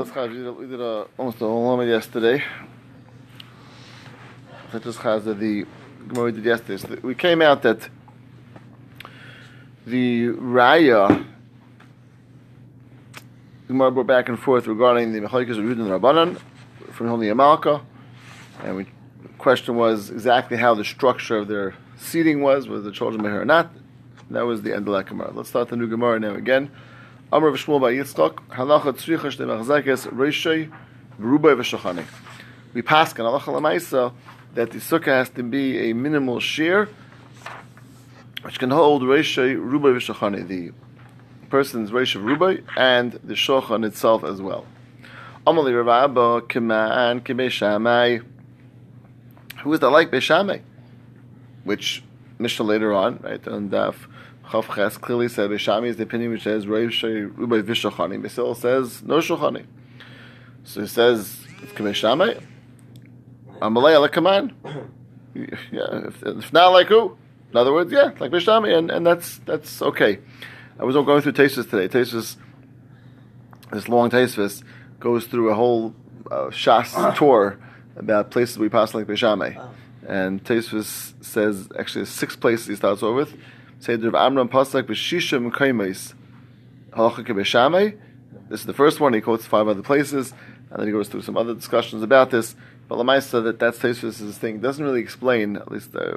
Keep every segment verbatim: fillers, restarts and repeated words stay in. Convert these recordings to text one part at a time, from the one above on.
We did, a, we did a, almost a whole yesterday. Such as Chazal, the Gemara we did yesterday. We came out that the Raya, the Gemara brought back and forth regarding the Mechalikas of Yudin and Rabbanan from the Amalka, and we, the question was exactly how the structure of their seating was, whether the children were here or not. And that was the end of that Gemara. Let's start the new Gemara now again. Amr v'shmuel ba'itzchak halacha tzricha shte machzekes reishei v'rubei v'shochani. We pass on halacha lemaisa that the sukkah has to be a minimal shear, which can hold reishei rubei v'shochani, the person's reishei rubei and the shochan itself as well. Amr li Rabba kama an Beis Shammai, who is that like Beis Shammai, which Mishnah later on, right on Daf Chav Ches, clearly said Beis Shammai is the opinion which says reishei rubei v'shochani. Basil says no shochani, so he says it's Beis Shammai. Amalei alakaman. Yeah, if, if not like who? In other words, yeah, like Beis Shammai, and, and that's that's okay. I was all going through Taisus today. Taisus, this long Taisus, goes through a whole uh, Shas tour about places we pass like Beis Shammai, oh. And Taisus says actually six places he starts over with. Say the Amram Pasach b'shishim kaimais halacha Beis Shammai. This is the first one. He quotes five other places, and then he goes through some other discussions about this. But Lemaisa, that that's Taisus's thing, doesn't really explain, at least, uh,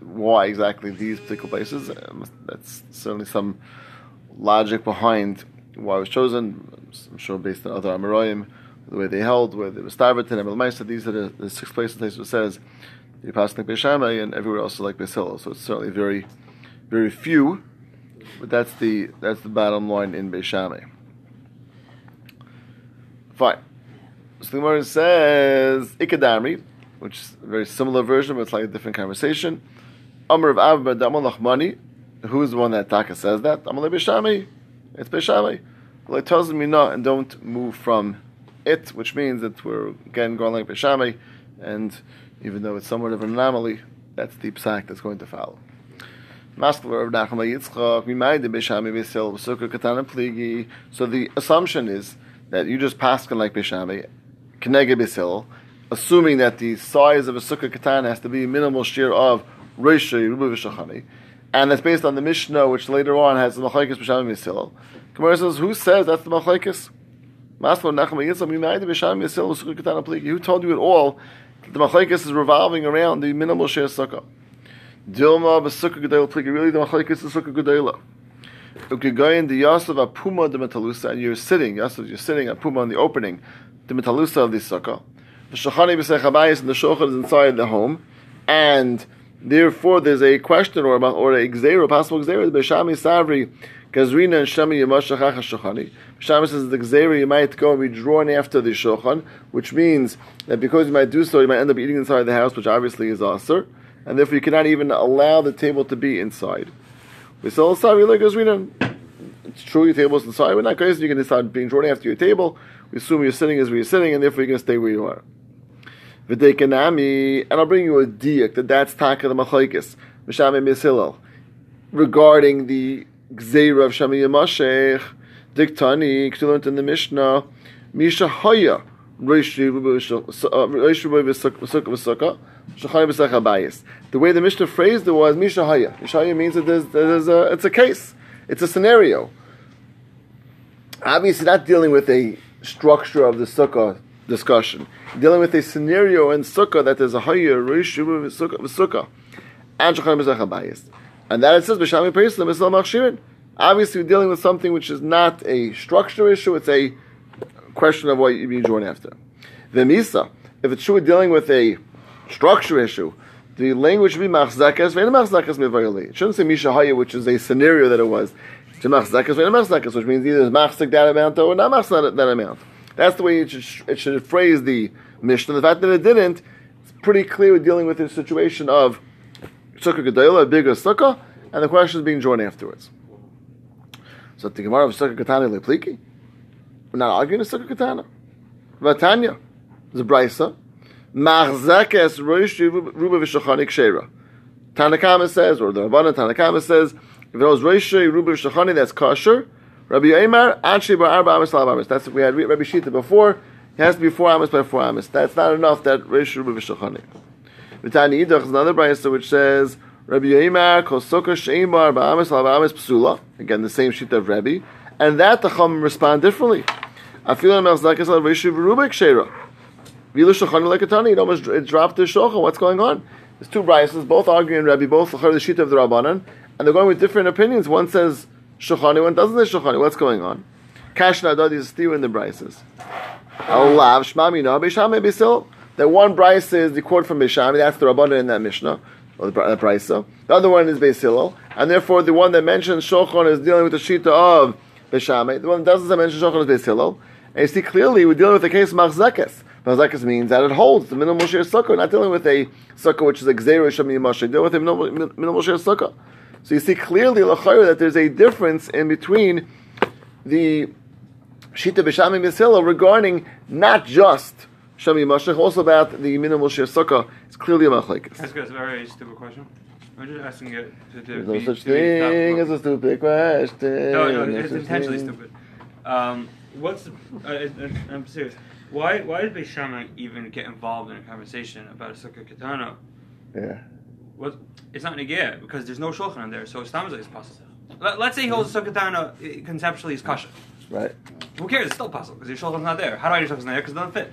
why exactly these particular places. Um, that's certainly some logic behind why it was chosen. I'm sure based on other Amoraim, the way they held, where they were starved. And Lemaisa, these are the, the six places Taisus says you pass like Beis Shammai, and everywhere else is like Beis Hillel. So it's certainly very, very few. But that's the that's the bottom line in Beis Shammai. Fine. So the Gemara says Ikadamri, which is a very similar version, but it's like a different conversation. Amr of Abba Damal Nachmani, who is the one that Taka says that? Amalei Beis Shammai, it's Beis Shammai. Well, it tells me not and don't move from it, which means that we're again going like Beis Shammai, and even though it's somewhat of an anomaly, that's the psak that's going to follow. Maskler of Nachman Yitzchak, we made the Beis Shammai Beisil Sukkah katana pligi. So the assumption is that you just paskin like Beis Shammai, Kenege Beis Hillel, assuming that the size of a sukkah katana has to be a minimal shear of reishei rubei v'shochani, and that's based on the Mishnah, which later on has the machzekes Beis Shammai Beis Hillel. Gemara says, who says that's the machzekes? Maslo Nachman Yitzchak, Mimayde Beis Shammai Beis Hillel sukkah katana pligi. Who told you at all that the machzekes is revolving around the minimal shear sukkah? Dilma b'sukkah gadolah pligi. Really, the machzekes is sukkah gadolah. Ukigayin the yasav apuma de metalusa, and you're sitting, yasav, you're sitting apuma on the opening, the metalusa of the sukkah. The shochani b'seichabayis, and the shochan is inside the home, and therefore there's a question or about or a gzeira, possible gzeira. Beis Shammai savri gazrina and shami yemashachach shochani. Beis Shammai says the gzeira you might go and be drawn after the shochan, which means that because you might do so, you might end up eating inside the house, which obviously is aser, and therefore you cannot even allow the table to be inside. We sell savri like gazrina. It's true, your table's inside. We're not crazy. You're going to start being drawn after your table. We assume you're sitting as where you're sitting, and therefore you're going to stay where you are. V'dekanami, and I'll bring you a diak that that's taka the machleikis Beis Shammai Beis Hillel regarding the gzeira of Shami Yamashech diktani, because you learned in the Mishnah Misha Haya Reishri V'Sukkah Shochani B'Seichabayis. The way the Mishnah phrased it was Misha Haya. Misha Haya means that there's, there's a, it's a case. It's a scenario. Obviously, not dealing with a structure of the sukkah discussion. Dealing with a scenario in sukkah that there's a higher reishu v'sukkah and shochan b'zach habayis, and that it says b'shami peisim b'sal machshirin. Obviously, we're dealing with something which is not a structure issue. It's a question of what you be joined after. The misa, if it's true, dealing with a structure issue, the language should be machzakas ve'en machzakas mevayli. It shouldn't say mishahaya, which is a scenario that it was, to machzakas ve'en machzakas, which means either machzak that amount or not machzak that amount. That's the way it should, it should phrase the Mishnah. The fact that it didn't, it's pretty clear we're dealing with a situation of sukkah gadolah, a bigger sukkah, and the question is being joined afterwards. So the Gemara of sukkah katana lepliki, we're not arguing a sukkah katana. Vatanya, the b'raisa, machzekes roish rubei v'shochani kshera. Tana Kama says, or the Rabbanan Tana Kama says, if it was roish rubei v'shochani, that's kosher. Rabbi Yeimar, Anshi Bar Arba Amis La'ab Amis. That's if we had Rabbi Shita before. He has to be four Amis by four Amis. That's not enough that Rosh Rube Shochani. V'tani Idach is another b'raisa which says, Rabbi Yeimar, Kol Sukkah She'im Bar Arba Amis La'ab Amis P'sula. Again, the same Shita of Rabbi. And that the Chum respond differently. Afilam Machzakas Al Rosh Rube K'sheira. V'ilo Shochani Lekatani. It almost it dropped the Shochani. What's going on? There's two b'raisas, both arguing Rabbi, both the Shita of the Rabbanan. And they're going with different opinions. One says Shochani, one doesn't say Shochani. What's going on? Kashna Adad is still in the Brises. Allah, Shmami, no, Beis Shammai, Beisil. That one Brise is the quote from Beis Shammai, that's the Rabbanan in that Mishnah, or the Brisa. The other one is Beisil. And therefore, the one that mentions Shochon is dealing with the Shita of Beis Shammai. The one that doesn't mention Shochon is Beisil. And you see clearly, we're dealing with the case of Machzekes. Machzakas means that it holds the minimal share sukkah. Not dealing with a sukkah which is a Gzeira Shami Moshe. Dealing with a minimal, minimal share sukkah. So you see clearly l'chayr that there's a difference in between the Shita B'Shami Misila regarding not just Shami Moshe, also about the minimal share sukkah. It's clearly a Mechalikas. That's a very stupid question. I'm just asking it to do. There's no be, such thing as a stupid question. No, no, it's, it's intentionally stupid. Um, what's the, uh, I'm serious. Why why did Beis Shammai even get involved in a conversation about a Sukkah katana? Yeah. What, it's not negir because there's no shulchan in there, so it's not like it's possible. Let, let's say he holds a Sukkah katana conceptually is kasha. Right. Who cares? It's still possible because your shulchan's not there. How do I know your shulchan's not there? Because it doesn't fit.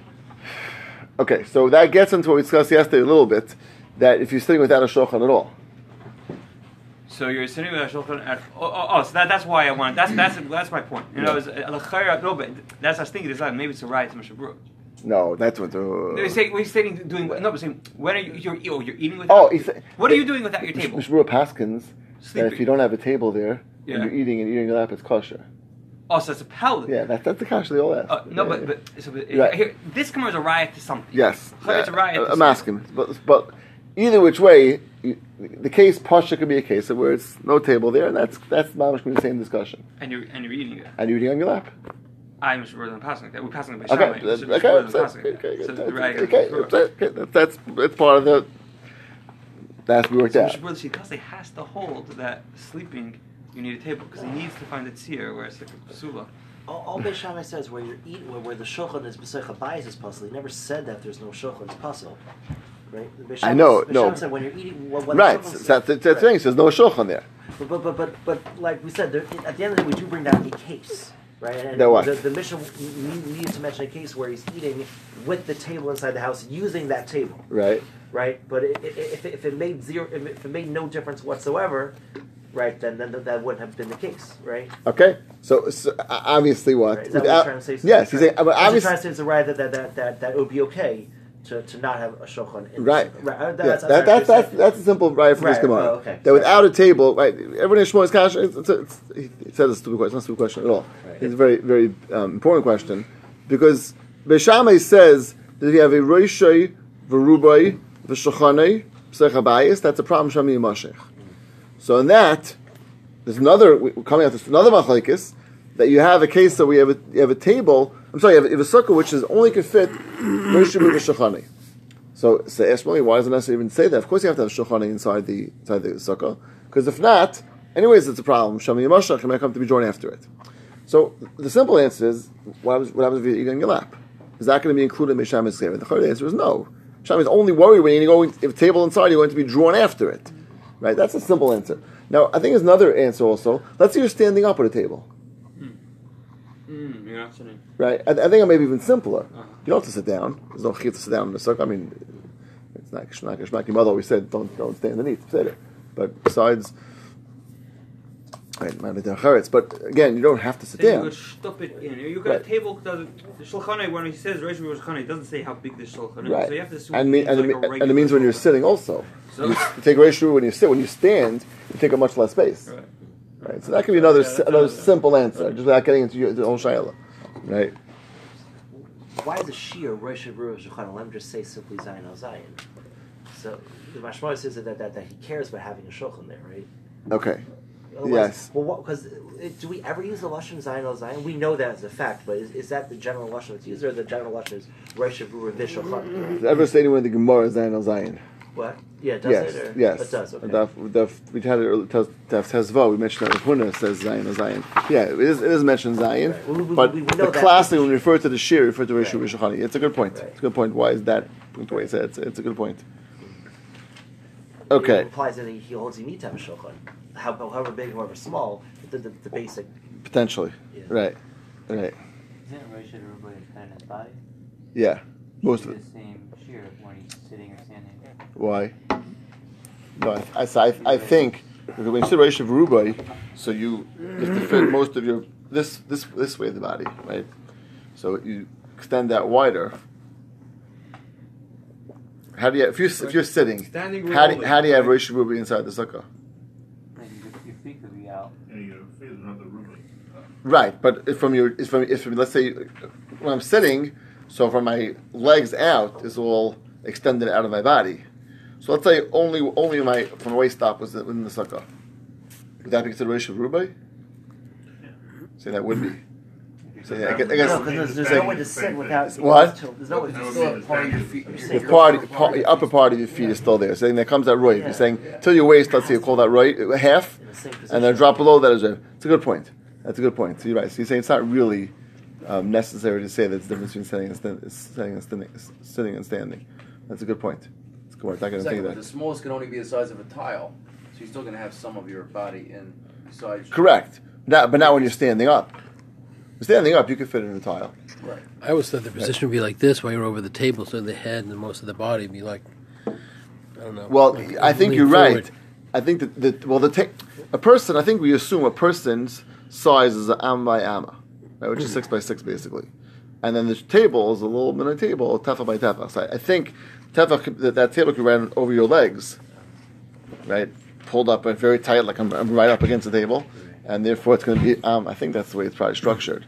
Okay, so that gets into what we discussed yesterday a little bit, that if you're sitting without a shulchan at all. So you're sitting without a shulchan at oh, oh, oh so that, that's why I wanted that's that's that's my point. You know, is l'chayra no, but that's I was thinking this. Maybe it's a riot to Mishabru. No, that's what. Uh, They're saying we're sitting doing. No, we're saying when are you? You're, you're, you're eating without. Oh, you're, what are you doing without your table? Mishabru Paskins. That if you don't have a table there, yeah. And you're eating and eating your lap, it's kosher. Oh, so it's a pellet. Yeah, that's that's the kosher they all ask. Uh, no, yeah. but but so, right. Here this comes a riot to something. Yes, yeah, it's a riot. To I'm asking, but but either which way. The case pasha could be a case of where it's no table there, and that's that's mamish the same discussion. And you're and you're eating it. And you're eating on your lap. I'm sure we're passing that. We're passing it by okay. Shammai. Okay, okay, okay, so, okay, so okay, okay. That's, that's that's part of the that's we worked so out. Because they has to hold that sleeping, you need a table because he needs to find a tzir where it's like a psula. All Beis Shammai says where you're eating, where, where the shulchan is b'seicha b'ayis is puzzle. He never said that there's no shulchan it's puzzle. Right? I know, Bisham no. Said when you're eating, well, when right, that's the thing. Right. There's no shulchan there. But, but, but, but, but, like we said, there, at the end of the day, we do bring down a case, right? And that what? The, the mission needs to mention a case where he's eating with the table inside the house, using that table. Right. Right. But it, it, if, it, if it made zero, if it made no difference whatsoever, right? Then, then that wouldn't have been the case, right? Okay. So, so obviously, what? Right. Is that Without, what he's trying to say? Yes, he's saying. But obviously, he's trying to say it's a right that that that that, that it would be okay. To, to not have a shulchan in right. The right. That's, yeah. that's, that, that's, that's, that's a simple right from right. Gemara. Oh, okay. That without a table, right, everyone in Shmuel is kasha, it's, it's, it's, it says a stupid question, it's not a stupid question at all. Right. It's a very, very um, important question, because Beis Shammai says that if you have a roshei, v'rubai, v'shulchanei, p'seicha b'ayis, that's a problem shami yimashech. So in that, there's another, coming out, there's another machlekes, that you have a case that we have a, you have a table, I'm sorry, you have a, you have a sukkah which is only could fit Rosh Rube Shochani. So, so Eshmoni, why doesn't Eshmoni even say that? Of course you have to have Shochani inside the inside the sukkah, because if not, anyways, it's a problem. Shami Yamashach might come to be joined after it. So the simple answer is, what happens, what happens if you're eating on your lap? Is that going to be included in Mesham Eskev? And the third answer is no. Mesham is only worried when you go in, if table inside, you're going to be drawn after it. Right? That's a simple answer. Now, I think there's another answer also. Let's say you're standing up at a table. Mm, you're not sitting. Right. I, th- I think it may be even simpler. Uh-huh. You don't have to sit down. There's no chiyuv to sit down in the sukkah. I mean, it's not kashna kashmak. Your mother always said, don't, don't stay underneath. Said it. But besides, right, but again, you don't have to sit then down. You stop it in. You got right. A table. The shulchanai, when he says Rosh Rube Shochani, it doesn't say how big the shulchan is. Right. So you have to assume and, mean, and, like and, and it means when you're sitting also. So? You take Rosh Rube when you sit. When you stand, you take up much less space. Right. Right, so that could be another yeah, another right. Simple answer, right. Just without getting into your, the whole shayla, right? Why is a sheer Rosh Rube Shochani? Let me just say simply Zayin al Zayin. So the Mashmah says that, that that he cares about having a shulchan there, right? Okay. Otherwise, yes. Well, because do we ever use the lashon Zayin al Zayin? We know that as a fact, but is, is that the general lashon that's used, or the general lashon is Rosh Rube Shochani? Ever say anyone in the Gemara Zayin al Zayin? What? Yeah, it does yes, later. Yes, it does. Okay. Daf, daf, we had it earlier. Daf Tezva. We mentioned that Huna says Zion or Zion. Yeah, it is, it is mentioned Zion. Right. Well, we, but we, we the class when we refer to the Shir, refer to Rishu right. Shochani. It's a good point. Right. It's a good point. Why is that the way it said? It's, it's a good point. Okay. It implies that he holds you need to have a Shulchan, however big, however small, the, the, the basic. Potentially. Yeah. Right. Right. Isn't Rishu Rube kind of body? Yeah. Most of it. The same Shir when he's sitting or standing. Why? No, I, I, I, I think when you say Rosh Rube, so you have to fit most of your this this this way of the body, right? So you extend that wider. How do you if you if you're sitting? Standing how do how do you have Rosh Rube inside the sukkah? Your feet could be out. Yeah, your feet are not the Rube. Right, but if from your if from if from, let's say when I'm sitting, so from my legs out is all extended out of my body. So let's say only only my from waist up was within the sukkah. Would that be consideration of Rube? Yeah. So that would be. So yeah, I guess, I guess no, there's, there's no way to sit without. What? To, there's no way to sit. Part of your feet. The part, part, the upper part of your feet yeah. is still there. So then that comes out right. Yeah. You're saying yeah. till your waist. Let's say you call that right half, the and then drop below that is right. It's a good point. That's a good point. So you're right. So you're saying it's not really um, necessary to say that's the difference between sitting and stand, sitting and standing. Sitting and standing. That's a good point. Come on, it's not going to think that. The smallest can only be the size of a tile, so you're still going to have some of your body in besides. Correct. Not, but not when you're standing up. Standing up, you can fit in a tile. Right. I always thought the position right. would be like this, while you're over the table, so the head and most of the body would be like, I don't know. Well, like, I think you're forward. Right. I think that the well, the ta- a person. I think we assume a person's size is an am by amma, right, which mm. is six by six basically, and then the table is a little mini table, tefah by tefah. So I, I think. Tefah, that, that table could run over your legs, right? Pulled up very tight, like I'm, I'm right up against the table, and therefore it's going to be. Um, I think that's the way it's probably structured.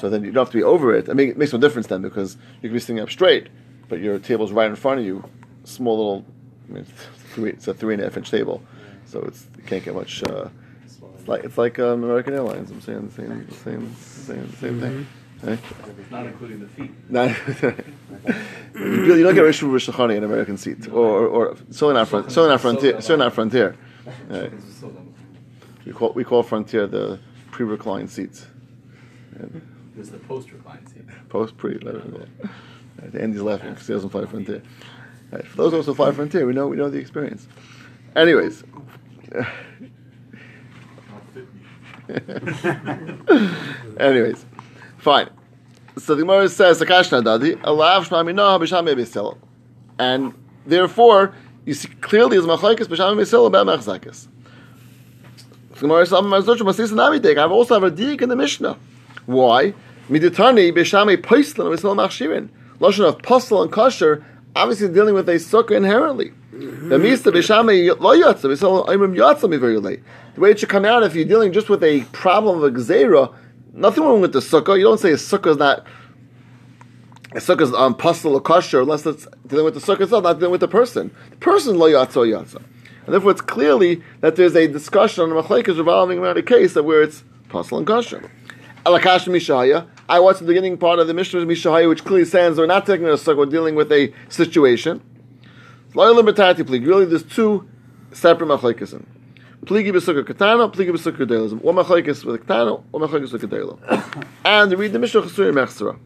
So then you don't have to be over it. I mean, it makes no difference then because you can be sitting up straight, but your table's right in front of you. Small little, I mean, it's, three, it's a three and a half inch table, so it's you can't get much. Uh, it's like it's like um, American Airlines. I'm saying the same, the same, same, same thing. Right? Not including the feet. Not, you, you don't get Rosh Rube Shochani in American seat, or or certainly not front, certainly not frontier, certainly not frontier. Right. We call we call frontier the pre-reclined seats. Right. There's the post-reclined seat. Post pre. Right. Andy's laughing because he doesn't fly frontier. Right. For those who also fly frontier, we know we know the experience. Anyways. Anyways. Fine. So the Gemara says, "Kashna dadi alav shmaminah b'shamei b'sel," and therefore you see clearly is machzakas b'shamei b'sel about machzakas. The Gemara says, "I've also have a dig in the Mishnah. Why? Miditani b'shamei poslan b'sel machshirin. Lashon of posel and kasher, obviously dealing with a sukkah inherently. The misa b'shamei lo yatsa b'sel imrim yatsa mivirulei. The way it should come out if you're dealing just with a problem of a gzeira." Nothing wrong with the sukkah. You don't say a sukkah is not a sukkah is um, pasal or kasher unless it's dealing with the sukkah itself, not dealing with the person. The person lo yatsa yatsa, and therefore it's clearly that there's a discussion on the machlekas revolving around a case of where it's pasal and kasher. Alakash mishahaya. I watched the beginning part of the Mishnah mishahaya, which clearly says we're not taking a sukkah, we're dealing with a situation. Loyal and really, there's two separate machlekas in. Pligi b'sukkah katana, pligi b'sukkah gadolah. One machzakas with katana, one machzakas with gadolah. And read the Mishnah Chasuri Machzora.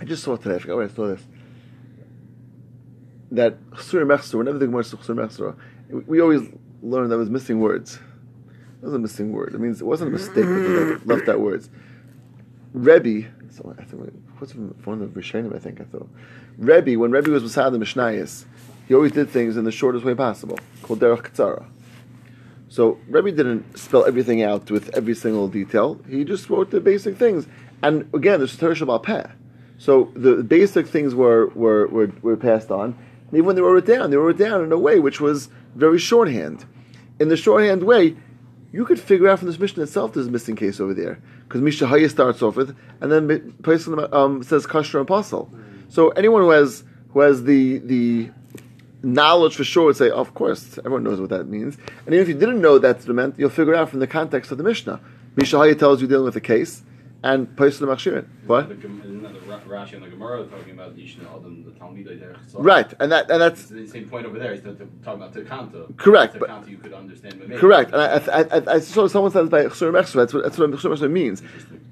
I just saw it today. I forgot where I saw this. That Chasuri Machzora. Whenever the Gemara says Chasuri Machzora, we always learn that it was missing words. It was a missing word. It means it wasn't a mistake that they left out words. Rebbe, so I think what's one of the Rishonim? I think I thought Rebbe when Rebbe was beside the Mishnayos, he always did things in the shortest way possible, called derech katsara. So Rebbe didn't spell everything out with every single detail. He just wrote the basic things. And again, there's Torah Shabbal Peh. So the basic things were, were, were, were passed on. And even when they wrote it down, they wrote it down in a way which was very shorthand. In the shorthand way, you could figure out from this Mishnah itself there's a missing case over there. Because Mishahaya starts off with, and then um, says Kashra and Pasal. So anyone who has who has the... the knowledge for sure would say, oh, of course, everyone knows what that means. And even if you didn't know that's what it meant, you'll figure it out from the context of the Mishnah. Mishahaya tells you dealing with a case, and posel machshirin. What? Isn't that the Rashi and the Gemara talking about Yishna Adam, the Talmidei Derech Tzar? Right, and that and that's the same point over there. He's talking about Tekanta. Correct, but Tekanta you could understand. But correct, and I, I, I, I saw someone said by Chsur Mechsur. That's what that's what Chsur Mechsur means.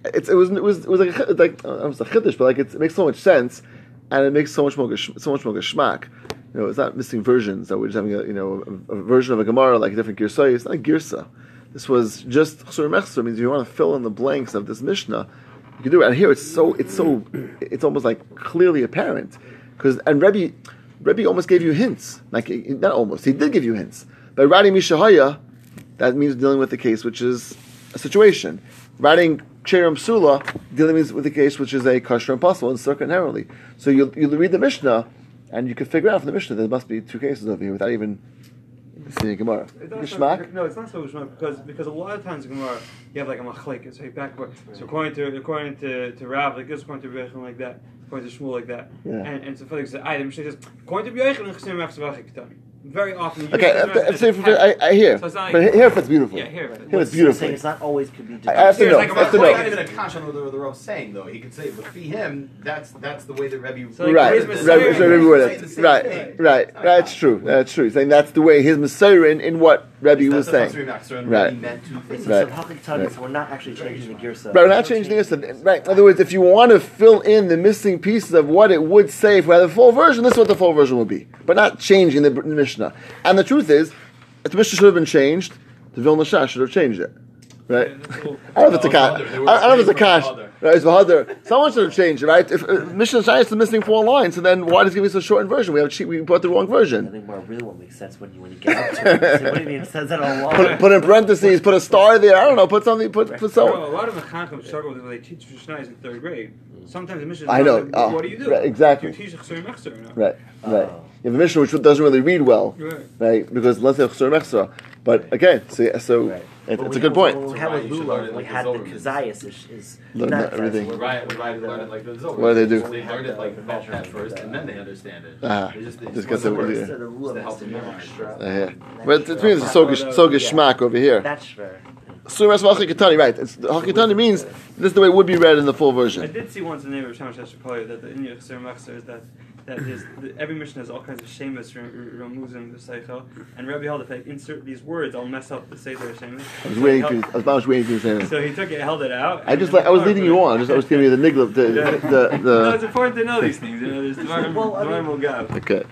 It's it was it was it was like a, like I was a chiddush, but like it's, it makes so much sense, and it makes so much more so much more geschmack. You know, it's not missing versions that we're just having a you know a, a version of a Gemara like a different girsa. It's not a girsa. This was just Chsur Mechsur. Means if you want to fill in the blanks of this Mishnah, you can do it. And here it's so it's so it's almost like clearly apparent because and Rebbe Rebbe almost gave you hints. Like not almost, he did give you hints. By writing Mishahaya, that means dealing with the case, which is a situation. Writing Cherim Sula dealing with the case, which is a kashra impossible and circuit narrowly. So you you read the Mishnah, and you can figure out from the Mishnah there must be two cases over here without even. See, Gemara. Gishmak? No, it's not so Gishmak because because a lot of times in Gemara you have like a Machalikas, so you back work. So according to according to, to Rav like this, according to Reichel like that, according to Shmuel like that, yeah. and and so Felix says, "I the Mishnah says according to Reichel and Chesem Machzekes Katani." Very often. You okay, I'm saying from I, I hear, so like, but here if it's beautiful. Yeah, here if it's beautiful. It's not always could be. I have to know. Like, I have to know. Not even a kash on what they're all saying though. He could say, but for him, that's that's the way that Rebbe. So like, right, Rebbe, Rebbe, Rebbe right, right, right. That's true. That's true. He's saying that's the way his Masorah in, in what Rebbe was saying. Right. It's a subhakik target, so we're not actually changing the gear set. Right, we're not changing the gear set. Right. In other words, if you want to fill in the missing pieces of what it would say if we had the full version, this is what the full version would be, but not changing the Mishnah. And the truth is, if the Mishnah should have been changed, the Vilna Shas should have changed it. Right? I don't know if it's a kash. I don't know if it's a kash. Right, it's Bahadur. Someone should have changed it, right? If uh, Mishnah Shas is missing four lines, so then why does it give us a shortened version? We have cheap, we bought the wrong version. I think what really won't make sense when you, when you get up to it. What do you mean? It says that a lot. Put, put in parentheses, put a star there. I don't know, put something, put, put something. No, a lot of the Mechanikim struggle with when they teach Mishnah in third grade. Sometimes the Mishnah is I know. Like, oh, what do you do? Right, exactly. Do you teach Chesur Mechsur or not? Right, right. Uh, You have a Mishnah which doesn't really read well, right? right? Because let's say Chesur Mechsur. But again, so, so right. it, it's we, a good point. We had the Lula, we had the Kazayas is, is learn not everything. When Raya learned it like the Zohar. What do they do? They learned it like the Pasach first, and then they understand it. Ah, they just, they just got the word. Yeah. Yeah. But it means it's so geschmack over here. That's fair. Right. Hakitani means this is the way it would be read in the full version. I did see once in the neighbor of Shamash Hashikali that the Inyach Chesur Mechsur is that that is, the, every Mishnah has all kinds of shameless ramuzim b'seichel, and Rabbi held if I insert these words, I'll mess up the seichel shameless. I was so waiting for you. I was about waiting for you to say that. So he took it, held it out. I just, like, I was leading you on. Just, I was giving you the nigla. The, yeah. the, the, the no, it's important to know these things. You know, there's dvarim will go. Okay.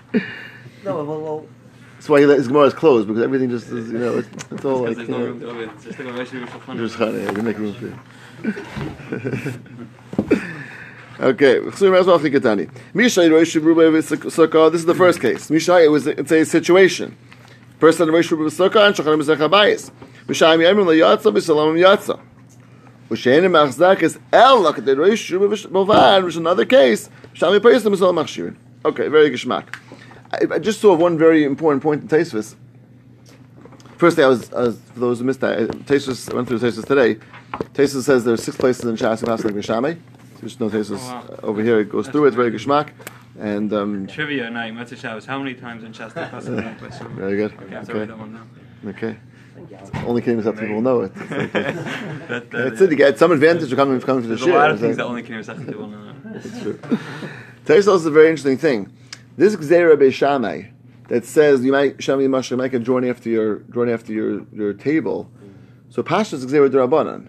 No, well, well. That's why he let his Gemara is closed because everything just, is, you know, it's, it's all it's like. There's no room to open. Just Shochani. Make room for you. Okay, this is the first case. Misha, it was it's a situation. Person in Rosh Rube and Shochani Mizrach Habayis. Mishayim Yemim LaYatza B'Salamim Yatza. Ushein Machzakas El Lakadei Rosh Rube B'Movan. Which is another case. Mishayim Peisim B'Salam Machshirin. Okay, very geschmack. I, I just saw one very important point in Tosafos. Firstly, I was, I was for those who missed that. Tosafos I went through Tosafos today. Tosafos says there are six places in Shas and Pasach like Beis Shammai. There's no Taisu over here. It goes That's through it. Very geschmack. And um, trivia night. Matzah Shabbos. How many times in Shas did Pasach make Pasach? Very good. Okay. Okay. Sorry, that one now. Okay. Only Kiddush Hafti people know it. That's like that, that, yeah. it. You get some advantage of coming coming to the shir. There's a lot of things that only Kiddush Hafti people know. It's true. Taisu is a very interesting thing. This Gzeira Beis Shammai that says you might Shammai Mashal Micah join after your join after your your table. So Pashas Gzeira D'Rabbanan,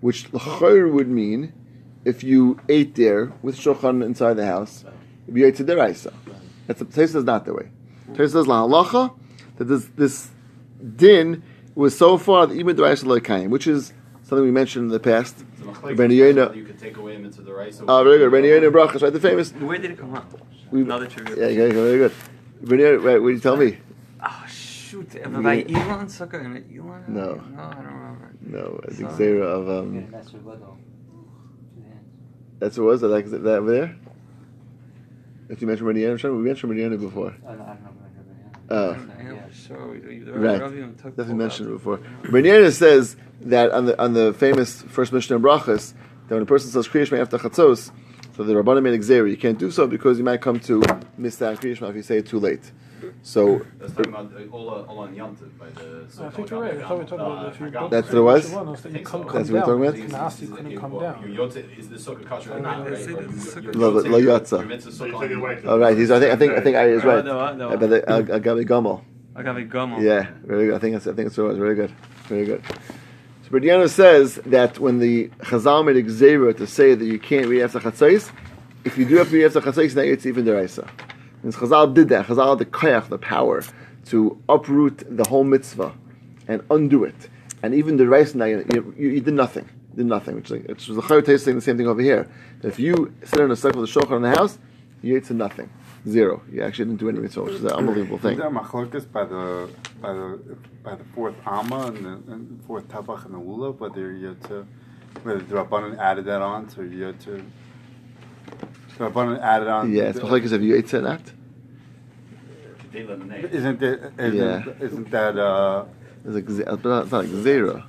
which l'chayr would mean. If you ate there with shulchan inside the house, you ate to the b'raisa. That's the Tosafos is not the way. Tosafos is la halacha that this this din was so far that even the b'raisa lo kayim, which is something we mentioned in the past. You can take away him into the b'raisa. Ah, very good. Rabbeinu Yonah brachas, right? The famous. Where did it come up? Another trivia. Yeah, yeah, very good. Rabbeinu Yonah, right? What do you tell me? Oh shoot! Am I Elon sucker? Am I Elon? No, no, I don't remember. No, I think Zera of um. That's what it was, that, like, that over there? If you mentioned Mariana, we mentioned Mariana before. Oh, no, I don't know. Oh. Right. Definitely mentioned it before. Mariana says that on the on the famous first Mishnah in Brachas, that when a person says Kriyash Shema after Chatzos, So the Rabbanan made a Gzeira. You can't do so because you might come to miss that Kriyishma if you say it too late. So that's talking about all, all on Yantiv by the. So I think you're right. I thought we were talking about if you go. That's what it was. That's what we're talking about. You couldn't come down. Is the Sukkah katana not right? Lo Yotza. All right. I think I think I think I is right. No, no. Agave Gomel. Agave Gomel. Yeah, very good. I think I think it's right. Very good. Very good. Berdiano says that when the Chazal made Gzeira to say that you can't read Efsach Hatzais, if you do have to read Efsach Hatzais, now it's even b'raisa. And Chazal did that. Chazal had the koyach, the power, to uproot the whole mitzvah and undo it. And even b'raisa, now you, you, you, you did nothing. You did nothing. Which, like, which was the Chayotay saying the same thing over here. That if you sit on a circle with a Shochani in the house, you ate to nothing. Zero. You actually didn't do any mitzvah, which is an unbelievable thing. Is there a Machzakas by the by the by the fourth Amma and the and fourth Tefah and the Lulav? Whether you had to, whether the Rabbanan added that on, so you had to. The Rabbanan added on. Yeah, it's Machzakas. Have you ate to that? Isn't that? Isn't, yeah. Isn't that? Uh, it's not like zero.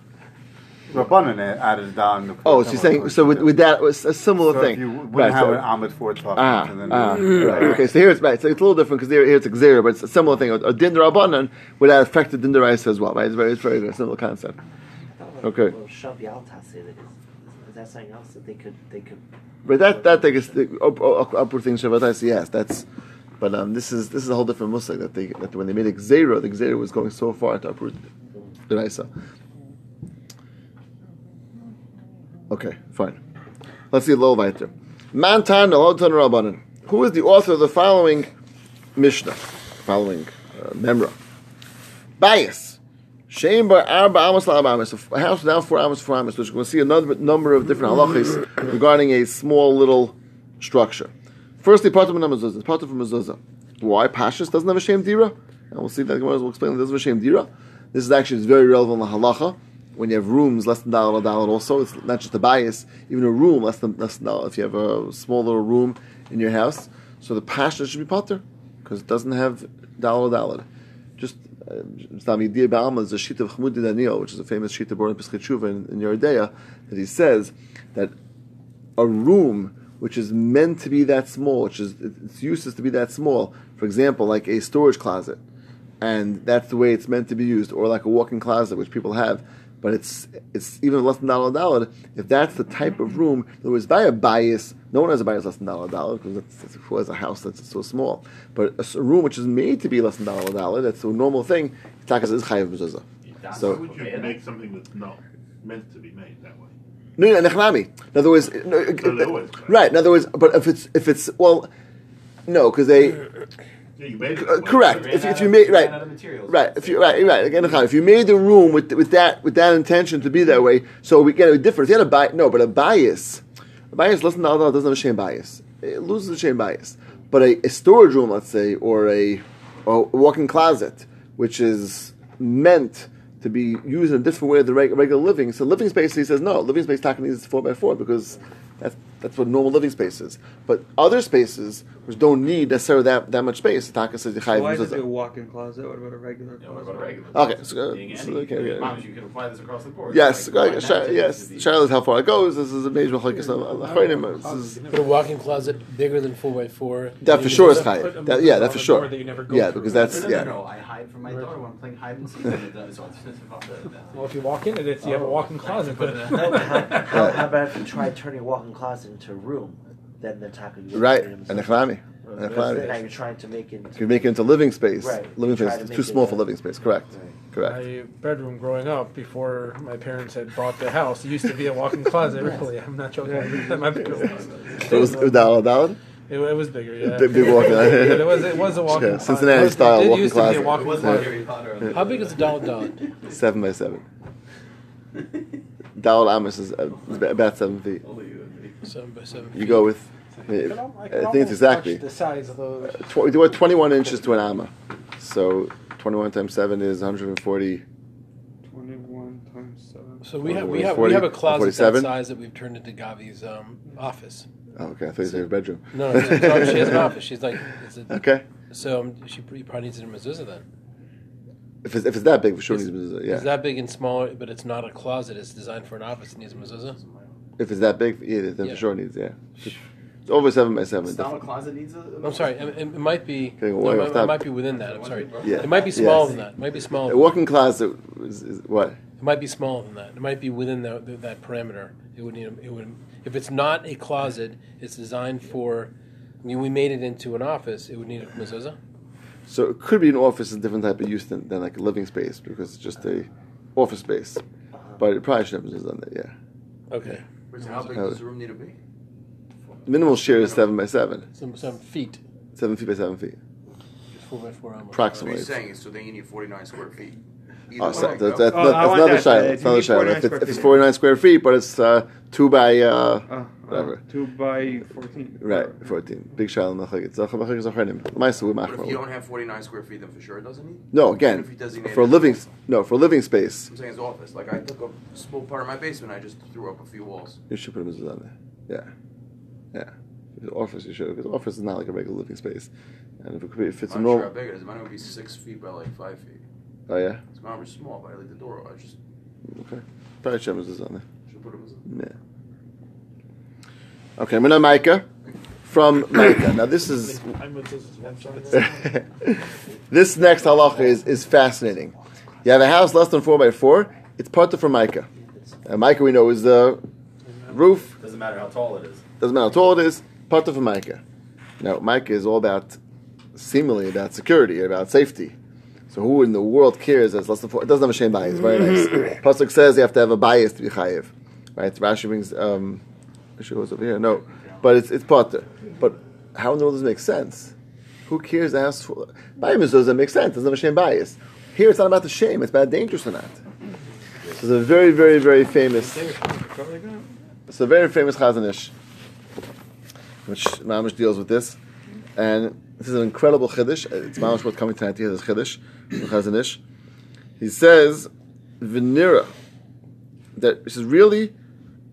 Rabbanan added down. The oh, so you're saying so with, with that was a similar so thing. You wouldn't right, have so, an Amid for talking. Ah, and then ah right. Okay, so here it's right. So it's a little different because here, here it's a Gzeira, but it's a similar thing. A din Rabbanan would have affected din Raisa as well. Right? It's very, it's very good, similar concept. Okay. Well, Shavial Tase, is, is that something else that they could they could? But that that thing is upward thing Shavial Tase. Yes, that's. But um, this is this is a whole different musik that they that when they made a Gzeira, the Gzeira was going so far to uproot the Raisa. Okay, fine. Let's see a little weiter. Mantan Altan Rabbanan. Who is the author of the following Mishnah, following uh, Memra? Bias. Shame by Arba Amos La Amos. A house now four Amos four Amos, which we'll see another number of different halachis regarding a small little structure. Firstly, part of Mezuzah. Part of Mezuzah. Why Pashas doesn't have a shame dira? And we'll see that Gemara will explain that doesn't have a shame dira. This is actually it's very relevant in the halacha. When you have rooms less than dollar a dollar, also it's not just a bias. Even a room less than less than dollar. If you have a small little room in your house, so the pasha should be potter because it doesn't have dollar a dollar. Just it's not idea by Amma. There's a sheet of Chmud Daniel, which is a famous sheet of born in Pesach Tshuva in, in Yeridea, that he says that a room which is meant to be that small, which is it's useless to be that small. For example, like a storage closet, and that's the way it's meant to be used, or like a walk-in closet, which people have. But it's it's even less than dollar a dollar. If that's the type of room that was by a bias, no one has a bias less than dollar a dollar because that's, who has a house that's so small? But a, a room which is made to be less than dollar a dollar, that's a normal thing. Tachas is chayav mezuzah. So would you make something that's not meant to be made that way? No, no, nechnami. In other words, no, right? In other words, but if it's if it's well, no, because they. You made it correct. If, if you made right, right. If you right, right. Again, if you made the room with with that with that intention to be that way, so we get a difference. You had a bias, no, but a bias, a bias. Listen, no, no, doesn't have a shame bias. It loses the shame bias. But a, a storage room, let's say, or a, a walk-in closet, which is meant to be used in a different way than reg, regular living. So living space, he says, no, living space talking is four by four because. That's, that's what normal living space is. But other spaces which don't need necessarily that, that much space, Taka says, so why is it a walk-in closet? What about a regular closet? Yeah, what about a regular closet? Okay, so, uh, so okay, okay. Moms, you can apply this across the board. Yes, like, sh- sh- yes. Charlotte's how far it goes. This is a major Mechalikas on the Chayim. But a walk-in closet bigger than four by four. That for sure is Chayim. That, yeah, that for sure. That you never go yeah, through. Because that's no, no, yeah. No, no, I hide from my daughter when I'm playing hide and seek. Well, if you walk in it, it's you have a walk-in closet. How about if you try turning a walk-in closet into a room, then the taka you right and nechlami, and nechlami. Now you're trying to make it. You make it into living space. Right. Living space is too small for living space. Correct. Right. Correct. My bedroom growing up before my parents had bought the house used to be a walk-in closet. Yes. Really, I'm not joking. Yeah. My bedroom. So it was dollar dollar. It, it was bigger. Yeah. Big, big walk-in. It was. It was a walk-in. Yeah. Cincinnati style walk-in closet. It used to be a walk-in closet. How big is a dollar dollar? Seven by seven. Dollar amos is about seven feet. Seven by seven. You feet. Go with. I, mean, I, all, I, I think it's exactly. The size of those. Uh, tw- what, twenty-one inches to an amma. So twenty-one times seven is one hundred forty. twenty-one times seven. So we have we have we have a closet that size that we've turned into Gavi's um, office. Oh, okay, I thought you said her bedroom. No, no, no, no she has an office. She's like. Is it, okay. So um, she probably needs it in mezuzah then. If it's if it's that big, for sure needs mezuzah. Yeah. It's that big and smaller, but it's not a closet. It's designed for an office. It needs a mezuzah. If it's that big, yeah, then yeah. For sure needs, yeah. It's over seven by seven. Style closet needs a. I'm sorry. It, it might be. Okay, no, it top. might be within that. I'm sorry. Yeah. It might be smaller yes. than that. It might be smaller. A walking closet is, is what? It might be smaller than that. It might be within the, the, that parameter. It would need. It would. If it's not a closet, it's designed for. I mean, we made it into an office. It would need a mezuzah. So it could be an office, a different type of use than, than like a living space, because it's just a office space. But it probably should have been done that. Yeah. Okay. So how big does the room need to be? Minimal share is seven by seven. Seven, seven feet. Seven feet by seven feet. It's four by four. Approximately. What you're saying is, so then you need forty-nine square feet. Oh, so that's, that's, that's, oh, that's another shayla. That's another shayla. If it's, it's forty-nine square feet, but it's uh, two by uh, uh, whatever. Uh, two by fourteen. Right, fourteen. Big shayla mechalikas. Mechalikas acharim. Lemaisa we machora. If you don't have forty-nine square feet, then for sure it doesn't need. No, again, for a living. No, for a living space. I'm saying it's office. Like I took a small part of my basement, I just threw up a few walls. You should put a mezuzah on there. Yeah. Yeah, the office you should, because the office is not like a regular living space, and if it could be, if it's I'm a normal. I'm sure how big it is. Mine would be six feet by like five feet. Oh yeah. It's mine was small, but I like the door. I just. Okay. Probably should put on there. Should put on there. Yeah. Okay, we're now Micah, from Micah. Now this is. This next halacha is is fascinating. You have a house less than four by four. It's parted from Micah. And Micah we know is the roof. Doesn't matter how tall it is. Doesn't matter how tall it is, part of Micah. Now, Micah is all about, seemingly, about security, about safety. So who in the world cares that's less than four? It doesn't have a shame bias. Very nice. Pasach says you have to have a bias to be chayiv. Right? Rashi brings, um, Rashi goes over here. No. But it's it's potter. But how in the world does it make sense? Who cares to ask for? By doesn't make sense. It doesn't have a shame bias. Here, it's not about the shame. It's about dangerous or not. So there's a very, very, very famous... It's a very famous Chazon Ish, which Mamish deals with this, and this is an incredible chiddush. It's Mamish what's coming tonight. He has a chiddush from Chazon Ish. He says, "Venira," that which is really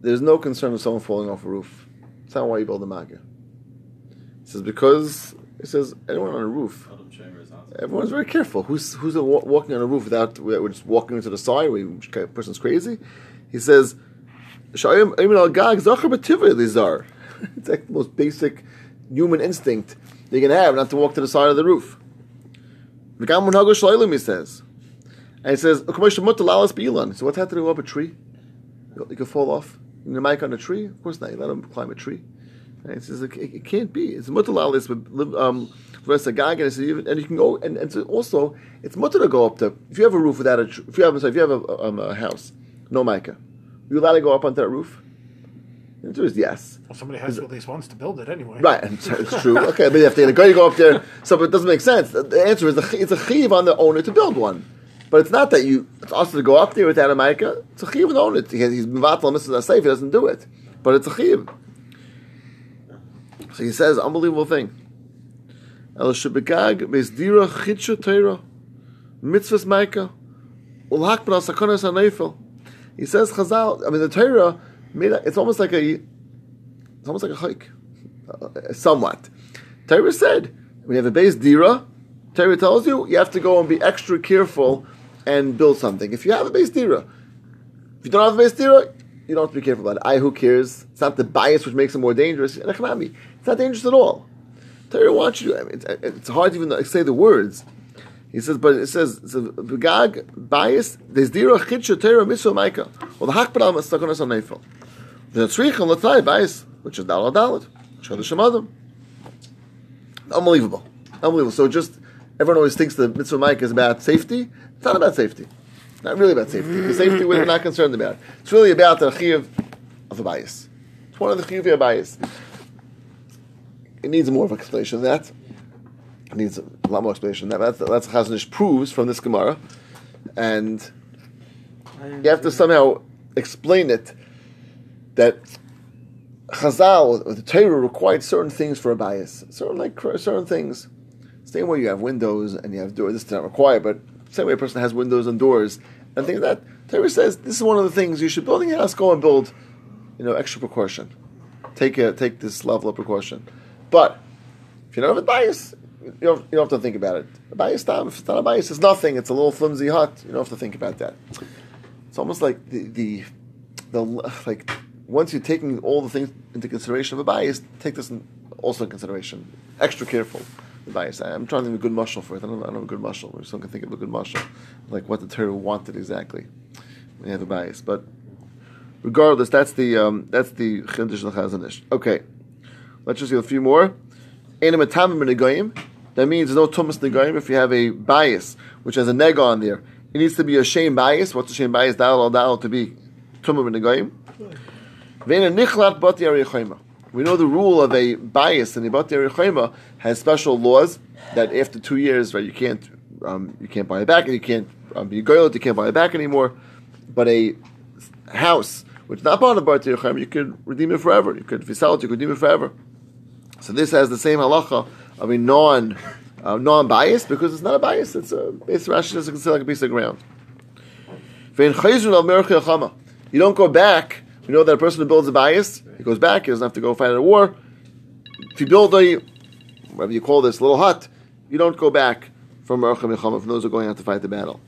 there's no concern of someone falling off a roof. It's not why you build a maga. He says because he says anyone on a roof, everyone's very careful. Who's who's walking on a roof without we're just walking into the side where a person's crazy? He says, "Shayim Emin Al Gag Zacher B'Tivah Lizar." It's like the most basic human instinct they can have, not to walk to the side of the roof. V'gam unago shleilim, he says. And he says, so what's happening to go up a tree? You could fall off. You can mic on a tree? Of course not. You let him climb a tree. And he says, it, it can't be. It's mutalalis, but um, and he says, and you can go, and, and so also, it's mutal to go up to, if you have a roof without a tree, if you have, sorry, if you have a, um, a house, no mica, you allowed to go up onto that roof? The answer is yes. Well, somebody has to at least once to build it anyway. Right, it's true. Okay, but if they're going to go up there, so it doesn't make sense. The answer is it's a chiv on the owner to build one. But it's not that you, it's also to go up there with that Micah. It's a chiv on the owner. He's mivatal and misses safe. He doesn't do it. But it's a chiv. So he says, unbelievable thing. El Shebegag Bezdira Chitsha Teira Mitzvahs Micah Ulhak B'na Sakonas HaNeifel. He says, Chazal, I mean, the Torah. It's almost like a, it's almost like a hike, uh, somewhat. Torah said, when you have a base dira, Torah tells you you have to go and be extra careful and build something. If you have a base dira, if you don't have a base dira, you don't have to be careful about it. I who cares? It's not the bias which makes it more dangerous. It's not dangerous at all. Torah wants you. I mean, it's, it's hard to even say the words. He says, but it says, "Begag bias desdira chitsha Torah mitzvah Micah." Well, the hakparam is stuck on us on neifel. The tzrichim l'tay bias, which is dalad dalad, chodesh amadam. Unbelievable, unbelievable. So just everyone always thinks the mitzvah Micah is about safety. It's not about safety. Not really about safety. Because safety we're not concerned about. It's really about the chiyuv of the bias. It's one of the chiyuv of the bias. It needs more of an explanation than that. It needs a lot more explanation. That, that's that's Chazon Ish proves from this Gemara, and you have to somehow explain it that Chazal or the Torah required certain things for a bias, certain like certain things. Same way you have windows and you have doors. This is not required, but same way a person has windows and doors and things like that. Torah says this is one of the things you should build in your house. Go and build, you know, extra precaution. Take a, take this level of precaution. But if you don't have a bias, You don't, you don't have to think about it. A bias, if it's not a bias, it's nothing. It's a little flimsy hut. You don't have to think about that. It's almost like the the, the like once you're taking all the things into consideration of a bias, take this in, also in consideration. Extra careful, the bias. I, I'm trying to think of a good mashal for it. I don't, I don't have a good mashal. Someone can think of a good mashal, like what the Torah wanted exactly when you have a bias. But regardless, that's the um, that's the chiddush of Chazon Ish. Okay, let's just do a few more. That means there's no tumas negoyim if you have a bias which has a neg on there. It needs to be a shame bias. What's a shame bias? Dal al dal to be tumah negoyim. We know the rule of a bias, and the Bati Arichayma has special laws that after two years, right, you can't um, you can't buy it back, and you can't um, be goyled, you can't buy it back anymore. But a house which is not part of Bati Arichayma, you could redeem it forever. You could, if you sell it, you could redeem it forever. So this has the same halacha of a non uh, non bias because it's not a bias. It's a it's Rashi doesn't consider like a piece of ground. You don't go back. You know that a person who builds a bias, he goes back, he doesn't have to go fight at a war. If you build a, whatever you call this, little hut, you don't go back from Mercha Milchama, from those who are going out to fight the battle.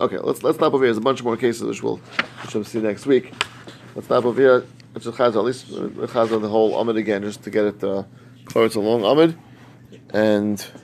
Okay, let's let's stop over here. There's a bunch more cases which we'll, which we'll see next week. Let's stop over here. Let's just Chazal, at least Chazal the whole Amid again, just to get it, uh, clear it's a long Amid. And...